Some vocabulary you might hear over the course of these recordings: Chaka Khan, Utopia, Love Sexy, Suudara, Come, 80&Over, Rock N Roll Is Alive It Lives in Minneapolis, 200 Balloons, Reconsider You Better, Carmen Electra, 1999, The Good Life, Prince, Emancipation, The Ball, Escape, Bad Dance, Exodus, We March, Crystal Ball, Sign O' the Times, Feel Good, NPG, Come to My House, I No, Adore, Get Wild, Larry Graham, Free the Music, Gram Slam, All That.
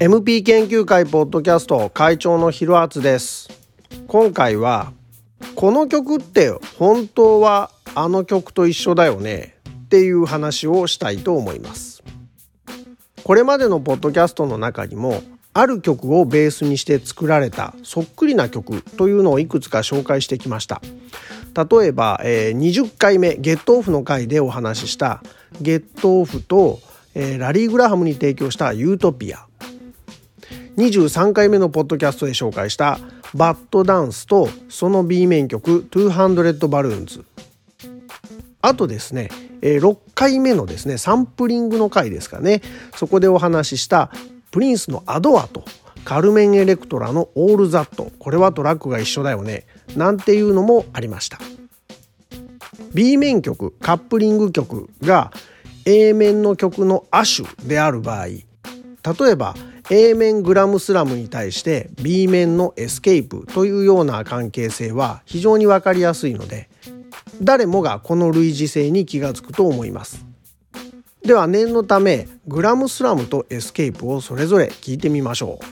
NP 研究会ポッドキャスト会長のひろあつです。今回はこの曲って本当はあの曲と一緒だよねっていう話をしたいと思います。これまでのポッドキャストの中にもある曲をベースにして作られたそっくりな曲というのをいくつか紹介してきました。例えば20回目ゲットオフの回でお話ししたゲットオフとラリー・グラハムに提供したユートピア、23回目のポッドキャストで紹介したバッドダンスとその B 面曲200バルーンズ、あとですね6回目のですねサンプリングの回ですかね、そこでお話ししたプリンスのアドアとカルメンエレクトラのオールザット、これはトラックが一緒だよねなんていうのもありました。 B 面曲カップリング曲が A 面の曲の亜種である場合、例えばA 面グラムスラムに対して B 面のエスケープというような関係性は非常に分かりやすいので、誰もがこの類似性に気がつくと思います。では念のためグラムスラムとエスケープをそれぞれ聞いてみましょう。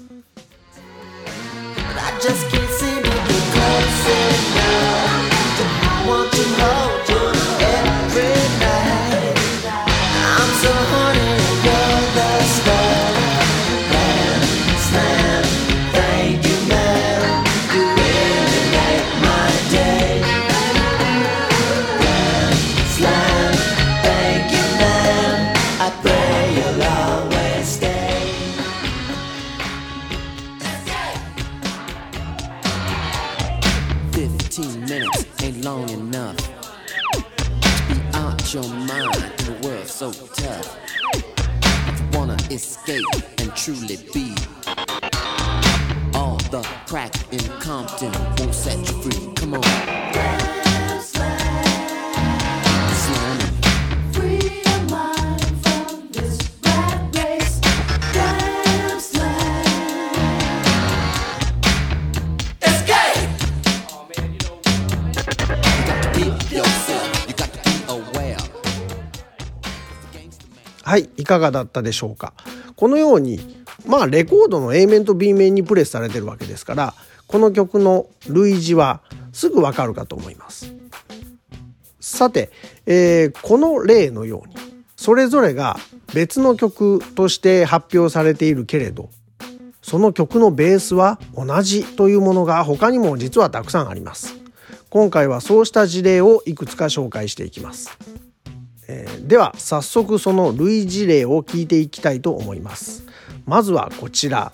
はい、いかがだったでしょうか。このように、レコードの A 面と B 面にプレスされてるわけですから、この曲の類似はすぐわかるかと思います。さて、この例のようにそれぞれが別の曲として発表されているけれど、その曲のベースは同じというものが他にも実はたくさんあります。今回はそうした事例をいくつか紹介していきます。では早速その類似例を聞いていきたいと思います。まずはこちら。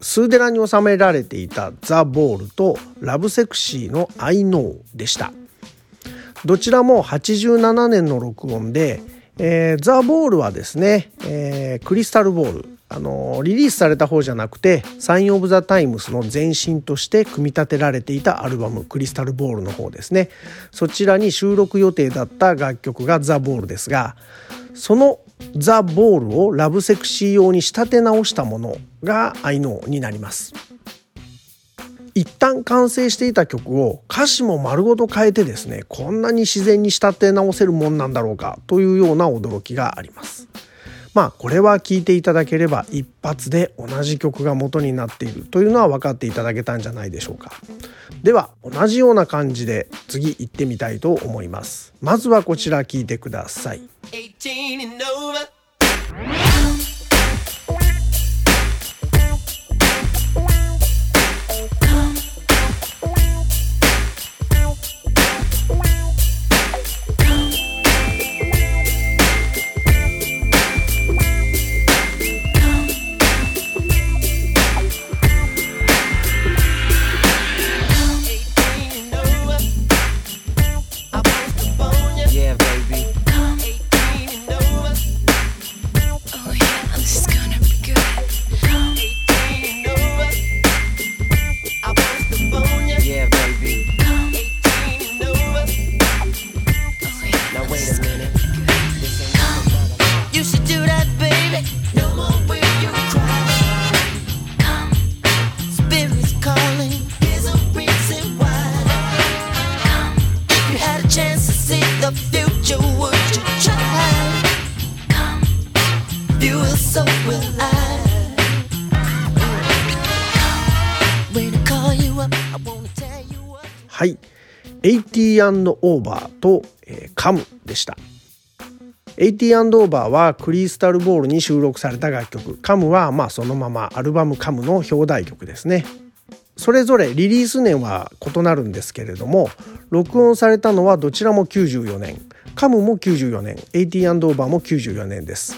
数寺に収められていたザ・ボールとラブセクシーのアイノーでした。どちらも87年の録音で、ザ・ボールはですね、クリスタルボールリリースされた方じゃなくてサインオブザタイムスの前身として組み立てられていたアルバムクリスタルボールの方ですね、そちらに収録予定だった楽曲がザ・ボールですが、そのザ・ボールをラブセクシー用に仕立て直したものがアイノーになります。一旦完成していた曲を歌詞も丸ごと変えてですね、こんなに自然に仕立て直せるもんなんだろうかというような驚きがあります。まあこれは聴いていただければ一発で同じ曲が元になっているというのは分かっていただけたんじゃないでしょうか。では同じような感じで次行ってみたいと思います。まずはこちら聴いてください。はい、80&Over とComeでした。80&Over はクリスタルボールに収録された楽曲、ComeはまあそのままアルバムComeの表題曲ですね。それぞれリリース年は異なるんですけれども、録音されたのはどちらも94年、Comeも94年、80&Over も94年です。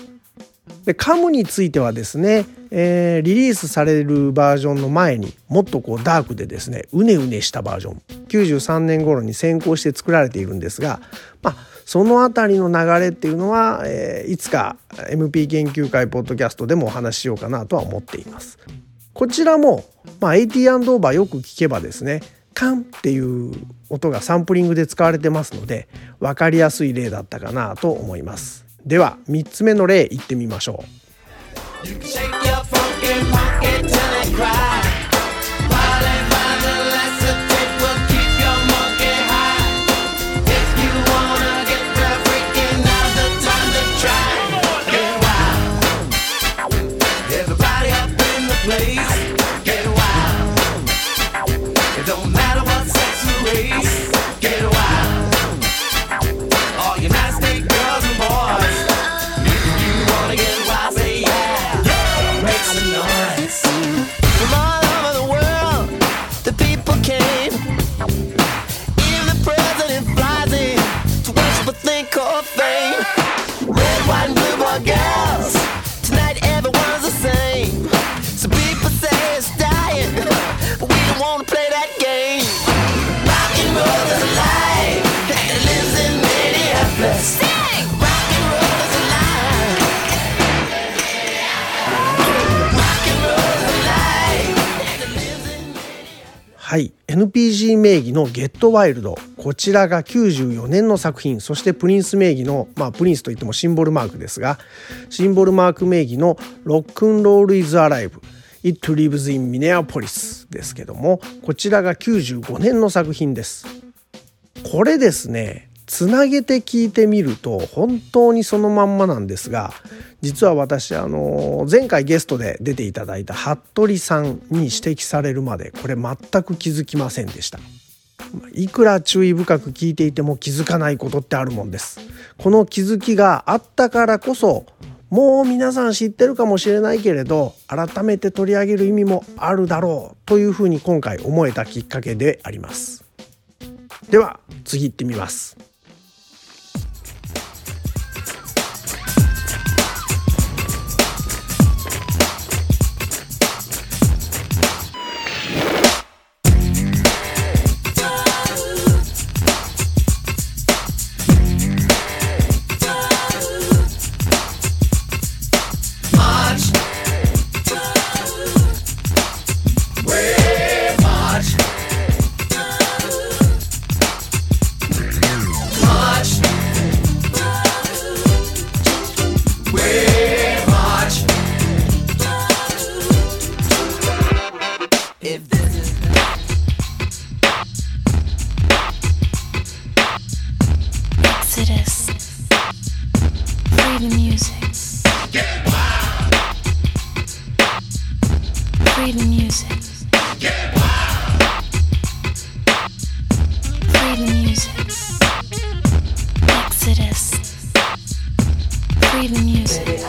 でComeについてはですね、リリースされるバージョンの前にもっとこうダークでですねうねうねしたバージョン93年頃に先行して作られているんですが、まあ、そのあたりの流れっていうのは、いつか MP 研究会ポッドキャストでもお話ししようかなとは思っています。こちらも、80&Over よく聞けばですねカンっていう音がサンプリングで使われてますので分かりやすい例だったかなと思います。では3つ目の例いってみましょう。You can shake your funky pocket till it cries.はい、NPG 名義のゲットワイルド、こちらが94年の作品、そしてプリンス名義の、プリンスといってもシンボルマークですが、シンボルマーク名義のロックンロールイズアライブ It Lives in Minneapolis ですけども、こちらが95年の作品です。これですね、つなげて聞いてみると本当にそのまんまなんですが、実は私前回ゲストで出ていただいた服部さんに指摘されるまでこれ全く気づきませんでした。いくら注意深く聞いていても気づかないことってあるもんです。この気づきがあったからこそ、もう皆さん知ってるかもしれないけれど改めて取り上げる意味もあるだろうというふうに今回思えたきっかけであります。では次行ってみます。Exodus, Exodus, free the music,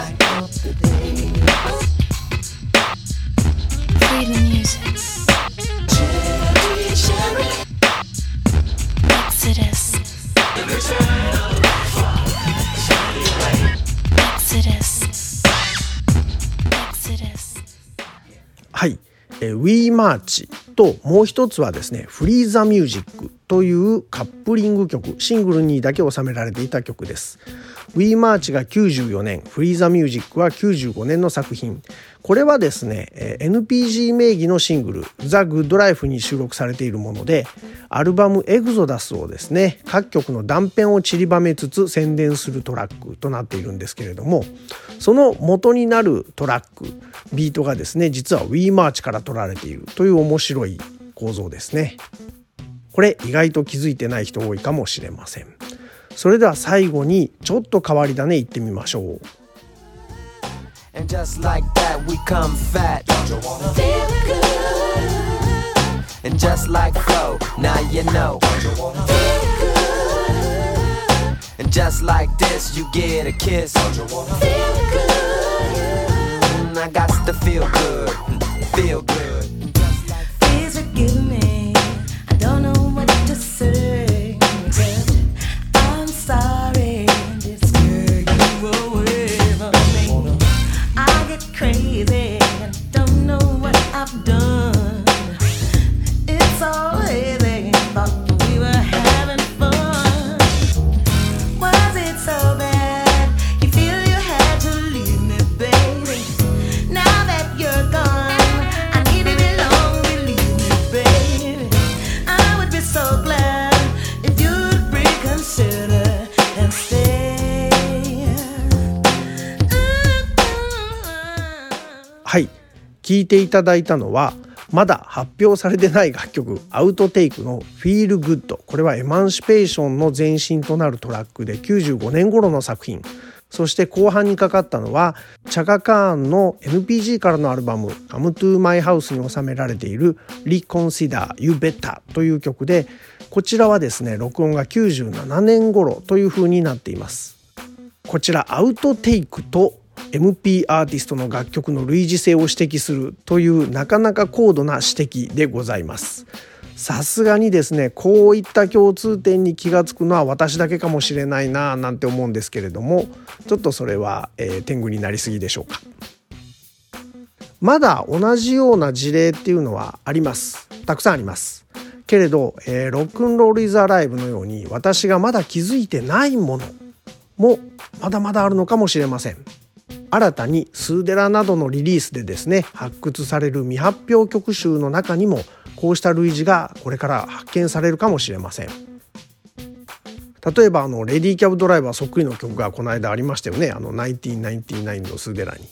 free the music, Exodus, Exodus, Exodus. はい。We March ともう一つはですね、Free the Music というカップリング曲、シングルにだけ収められていた曲です。We March が94年、Free the Music は95年の作品。これはですね、NPG 名義のシングル、The Good Life に収録されているもので、アルバム Exodus をですね、各曲の断片を散りばめつつ宣伝するトラックとなっているんですけれども、その元になるトラック、ビートがですね、実は We March から取られているという面白い構造ですね。これ意外と気づいてない人多いかもしれません。それでは最後にちょっと変わり種いってみましょう。And just like that we come fat. Don't you wanna feel good? And just like flow, now you know. Don't you wanna feel good? And just like this, you get a kiss. Don't you wanna feel good? I got to feel good, feel good. Just like please forgive me, I don't know what to say. I'm sorry, this girl you were with.Crazy, I don't know what I've done. It's so easy, but we were having fun. Was it so bad? You feel you had to leave me, baby. Now that you're gone, I needed it long, believe me, baby. I would be so glad if you'd reconsider and stay.はい、聴いていただいたのはまだ発表されてない楽曲アウトテイクのフィールグッド、これはエマンシペーションの前身となるトラックで95年頃の作品。そして後半にかかったのはチャガカーンの NPG からのアルバム Come to My House に収められている Reconsider You Better という曲で、こちらはですね録音が97年頃という風になっています。こちらアウトテイクとMP アーティストの楽曲の類似性を指摘するというなかなか高度な指摘でございます。さすがにですねこういった共通点に気がつくのは私だけかもしれないななんて思うんですけれども、ちょっとそれは、天狗になりすぎでしょうか。まだ同じような事例っていうのはあります、たくさんありますけれど、ロックンロールイズアライブのように私がまだ気づいてないものもまだまだあるのかもしれません。新たにスーデラなどのリリースでですね発掘される未発表曲集の中にもこうした類似がこれから発見されるかもしれません。例えばレディーキャブドライバーそっくりの曲がこの間ありましたよね。1999のスーデラに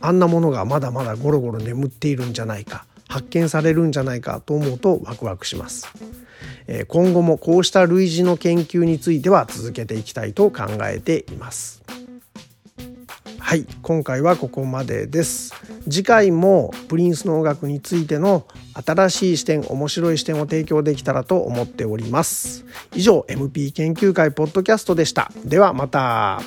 あんなものがまだまだゴロゴロ眠っているんじゃないか、発見されるんじゃないかと思うとワクワクします。今後もこうした類似の研究については続けていきたいと考えています。はい、今回はここまでです。次回もプリンスの音楽についての新しい視点、面白い視点を提供できたらと思っております。以上、MP 研究会ポッドキャストでした。ではまた。